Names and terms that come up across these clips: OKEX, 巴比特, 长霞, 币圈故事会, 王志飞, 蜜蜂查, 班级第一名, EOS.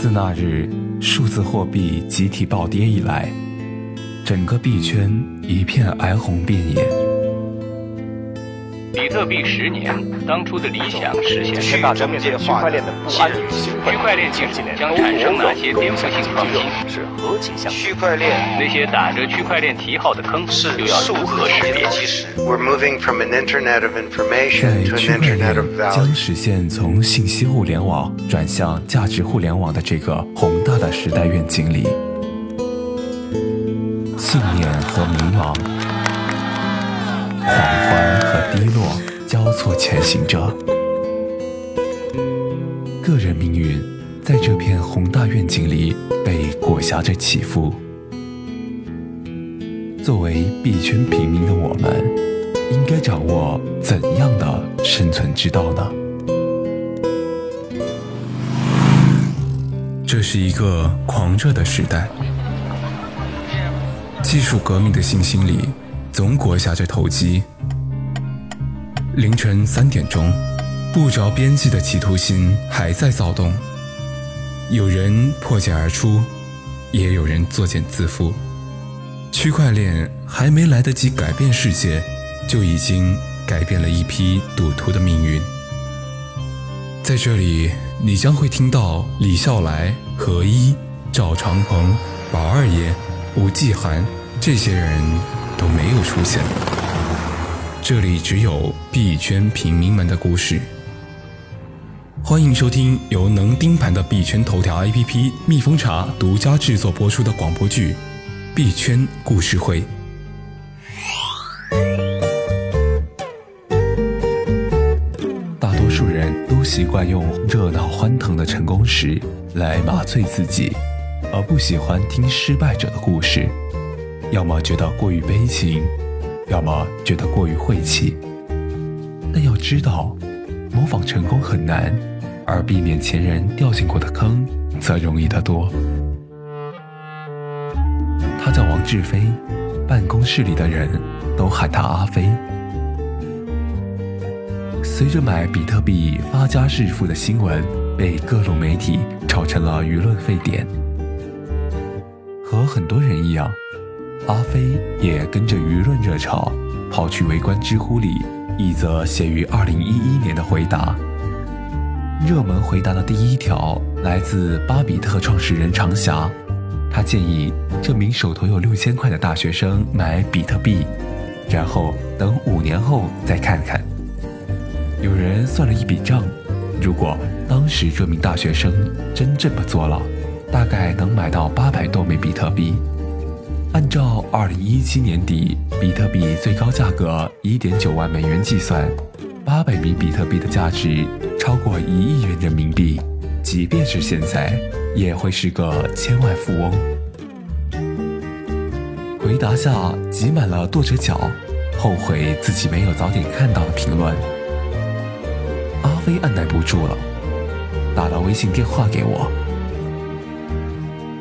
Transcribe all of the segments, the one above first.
自那日数字货币集体暴跌以来，整个币圈一片哀鸿遍野。比特币10年，当初的理想实现。去中介化的新区块链技术将产生哪些颠覆性创新？是何其相似。区块链那些打着区块链旗号的坑是又要如何识别？We're moving from an internet of information to an internet of value。将实现从信息互联网转向价值互联网的这个宏大的时代愿景里，信念和迷茫，缓缓和低落交错前行着。个人命运在这片宏大愿景里被裹挟着起伏。作为币圈平民的我们，应该掌握怎样的生存之道呢？这是一个狂热的时代，技术革命的信心里总裹挟着投机。凌晨3点钟，不着边际的企图心还在躁动，有人破茧而出，也有人作茧自缚。区块链还没来得及改变世界，就已经改变了一批赌徒的命运。在这里，你将会听到李笑来、何一、赵长鹏、宝二爷、吴继寒，这些人都没有出现。这里只有币圈平民们的故事。欢迎收听由能盯盘的币圈头条 APP 蜜蜂茶独家制作播出的广播剧《币圈故事会》。大多数人都习惯用热闹欢腾的成功史来麻醉自己，而不喜欢听失败者的故事，要么觉得过于悲情，要么觉得过于晦气。但要知道，模仿成功很难，而避免前人掉进过的坑则容易得多。他叫王志飞，办公室里的人都喊他阿飞。随着买比特币发家致富的新闻被各路媒体炒成了舆论沸点，和很多人一样，阿飞也跟着舆论热潮跑去围观知乎里一则写于2011年的回答。热门回答的第一条来自巴比特创始人长霞，他建议这名手头有6000块的大学生买比特币，然后等5年后再看看。有人算了一笔账，如果当时这名大学生真这么做了，大概能买到800多枚比特币。按照2017年底比特币最高价格1.9万美元计算，800枚比特币的价值超过1亿元人民币，即便是现在，也会是个千万富翁。回答下挤满了跺着脚，后悔自己没有早点看到的评论。阿飞按耐不住了，打了微信电话给我。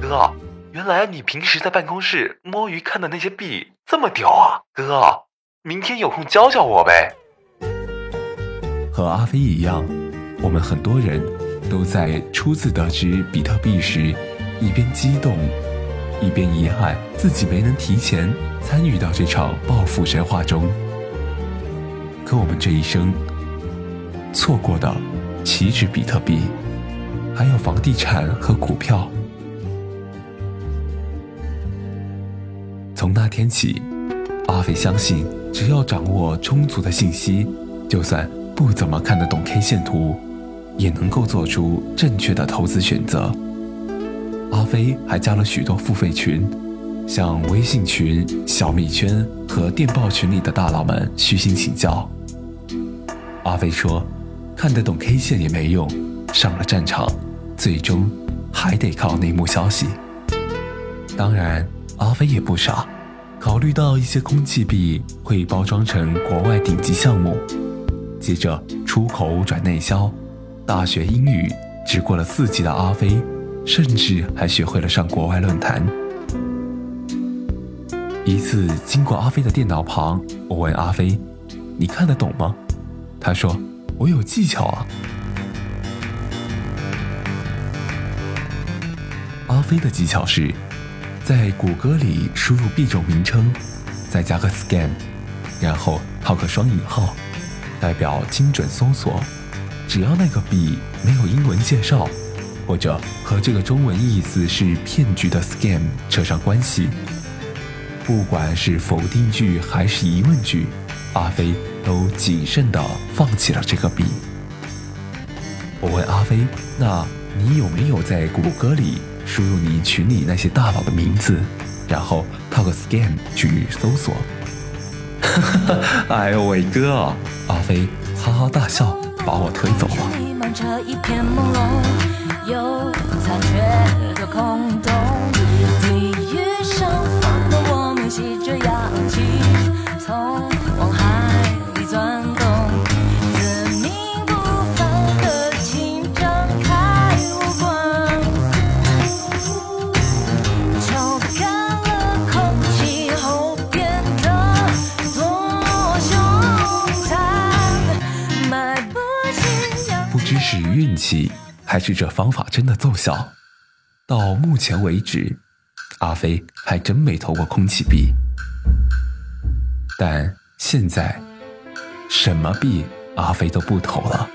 哥，原来你平时在办公室摸鱼看的那些币这么屌啊！哥，明天有空教教我呗。和阿飞一样，我们很多人都在初次得知比特币时，一边激动，一边遗憾自己没能提前参与到这场暴富神话中。可我们这一生错过的岂止比特币，还有房地产和股票。从那天起，阿飞相信，只要掌握充足的信息，就算不怎么看得懂 K 线图，也能够做出正确的投资选择。阿飞还加了许多付费群，向微信群、小米圈和电报群里的大佬们虚心请教。阿飞说，看得懂 K 线也没用，上了战场，最终还得靠内幕消息。当然，阿飞也不傻，考虑到一些空气币会包装成国外顶级项目，接着出口转内销。大学英语只过了4级的阿飞，甚至还学会了上国外论坛。一次经过阿飞的电脑旁，我问阿飞，你看得懂吗？他说，我有技巧啊。咖啡的技巧是，在谷歌里输入币种名称，再加个 scan， 然后套个双引号，代表精准搜索。只要那个币没有英文介绍，或者和这个中文意思是骗局的 scam 扯上关系，不管是否定句还是疑问句，阿飞都谨慎地放弃了这个币。我问阿飞，那你有没有在谷歌里输入你群里那些大佬的名字，然后套个 scam 去搜索？哎呦伟哥，阿飞哈哈大笑，把我推走了。是运气，还是这方法真的奏效？到目前为止，阿飞还真没投过空气币。但现在，什么币阿飞都不投了。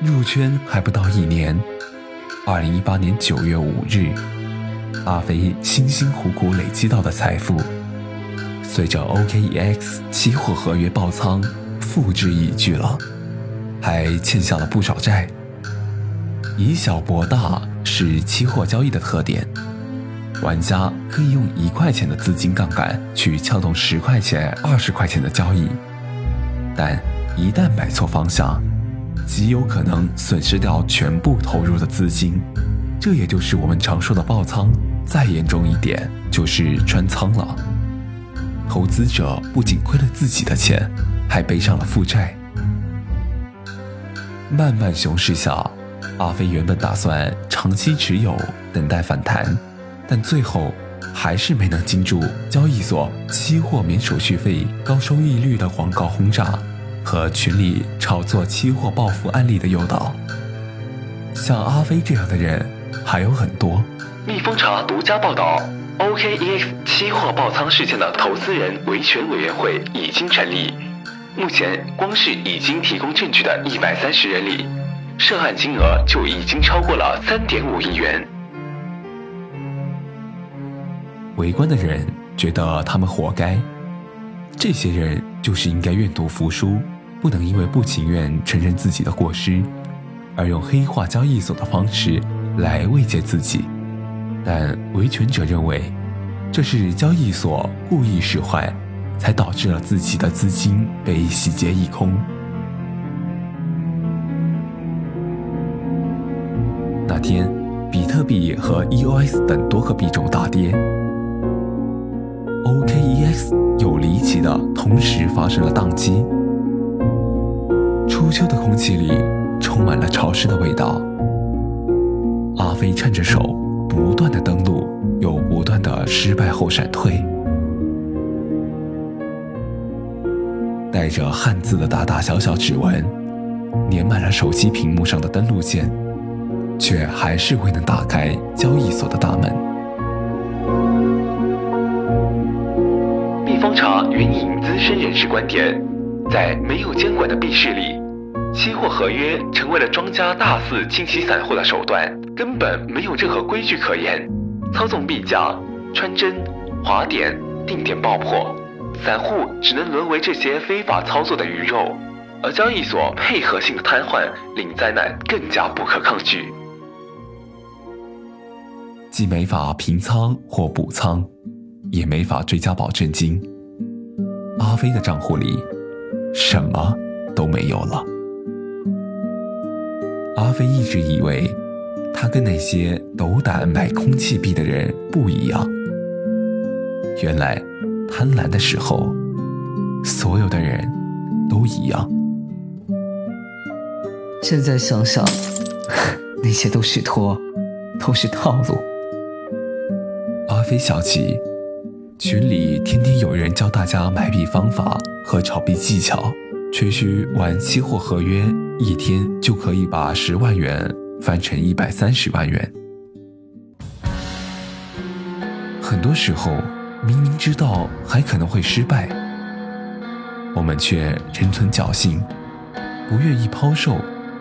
入圈还不到一年，2018年9月5日，阿飞辛辛苦苦累积到的财富，随着 OKEX 期货合约爆仓，付之一炬了。还欠下了不少债。以小博大是期货交易的特点，玩家可以用1块钱的资金杠杆去撬动10块钱、20块钱的交易，但一旦买错方向，极有可能损失掉全部投入的资金。这也就是我们常说的爆仓，再严重一点就是穿仓了。投资者不仅亏了自己的钱，还背上了负债。漫漫熊市下，阿飞原本打算长期持有，等待反弹，但最后还是没能经住交易所期货免手续费、高收益率的广告轰炸和群里炒作期货暴富案例的诱导。像阿飞这样的人还有很多。蜜蜂查独家报道， OKEX 期货爆仓事件的投资人维权委员会已经成立。目前，光是已经提供证据的130人里，涉案金额就已经超过了3.5亿元。围观的人觉得他们活该，这些人就是应该愿赌服输，不能因为不情愿承认自己的过失，而用黑化交易所的方式来慰藉自己。但维权者认为，这是交易所故意使坏，才导致了自己的资金被洗劫一空。那天，比特币和 EOS 等多个币种大跌， OKEX 有离奇的同时发生了宕机。初秋的空气里充满了潮湿的味道。阿飞颤着手，不断的登录，又不断的失败后闪退。带着汉字的大大小小指纹粘满了手机屏幕上的登录键，却还是未能打开交易所的大门。蜜蜂查援引资深人士观点，在没有监管的币市里，期货合约成为了庄家大肆清洗散户的手段，根本没有任何规矩可言，操纵币价、穿针、滑点、定点爆破，散户只能沦为这些非法操作的鱼肉，而交易所配合性的瘫痪令灾难更加不可抗拒。既没法平仓或补仓，也没法追加保证金，阿飞的账户里什么都没有了。阿飞一直以为他跟那些斗胆买空气币的人不一样，原来贪婪的时候，所有的人都一样。现在想想，那些都是托，都是套路。阿飞想起，群里天天有人教大家买币方法和炒币技巧，吹嘘玩期货合约一天就可以把10万元翻成130万元。很多时候明明知道还可能会失败，我们却仍存侥幸，不愿意抛售，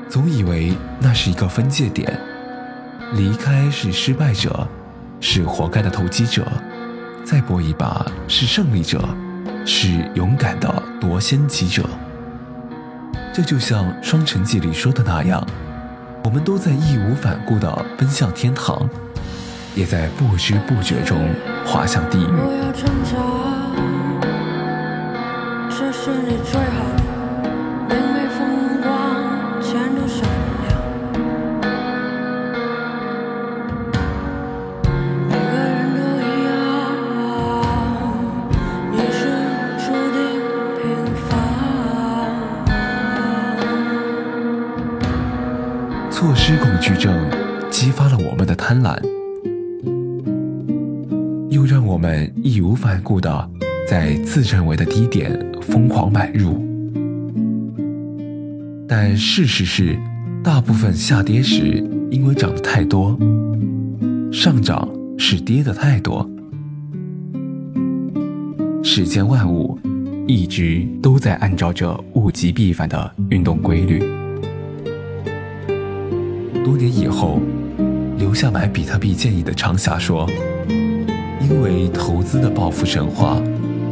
总以为那是一个分界点，离开是失败者，是活该的投机者，再搏一把是胜利者，是勇敢的夺先机者。这就像《双城记》里说的那样，我们都在义无反顾地奔向天堂，也在不知不觉中滑向地狱。不要挣扎，这是你最好的。错失恐惧症激发了我们的贪婪，又让我们义无反顾地在自认为的低点疯狂买入。但事实是，大部分下跌时因为涨得太多，上涨是跌得太多。世间万物一直都在按照这物极必反的运动规律。多年以后，留下买比特币建议的长霞说，因为投资的暴富神话，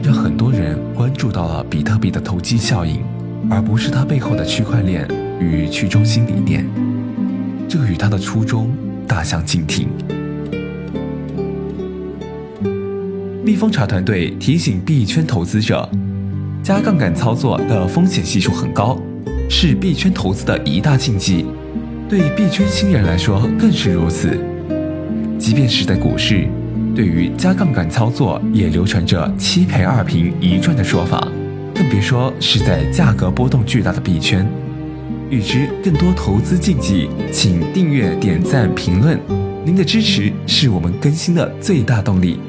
让很多人关注到了比特币的投机效应，而不是它背后的区块链与去中心理念，这与它的初衷大相径庭。避风茶团队提醒币圈投资者，加杠杆操作的风险系数很高，是币圈投资的一大禁忌，对币圈新人来说更是如此。即便是在股市，对于加杠杆操作也流传着7赔2平1赚的说法，更别说是在价格波动巨大的币圈。预知更多投资禁忌，请订阅、点赞、评论，您的支持是我们更新的最大动力。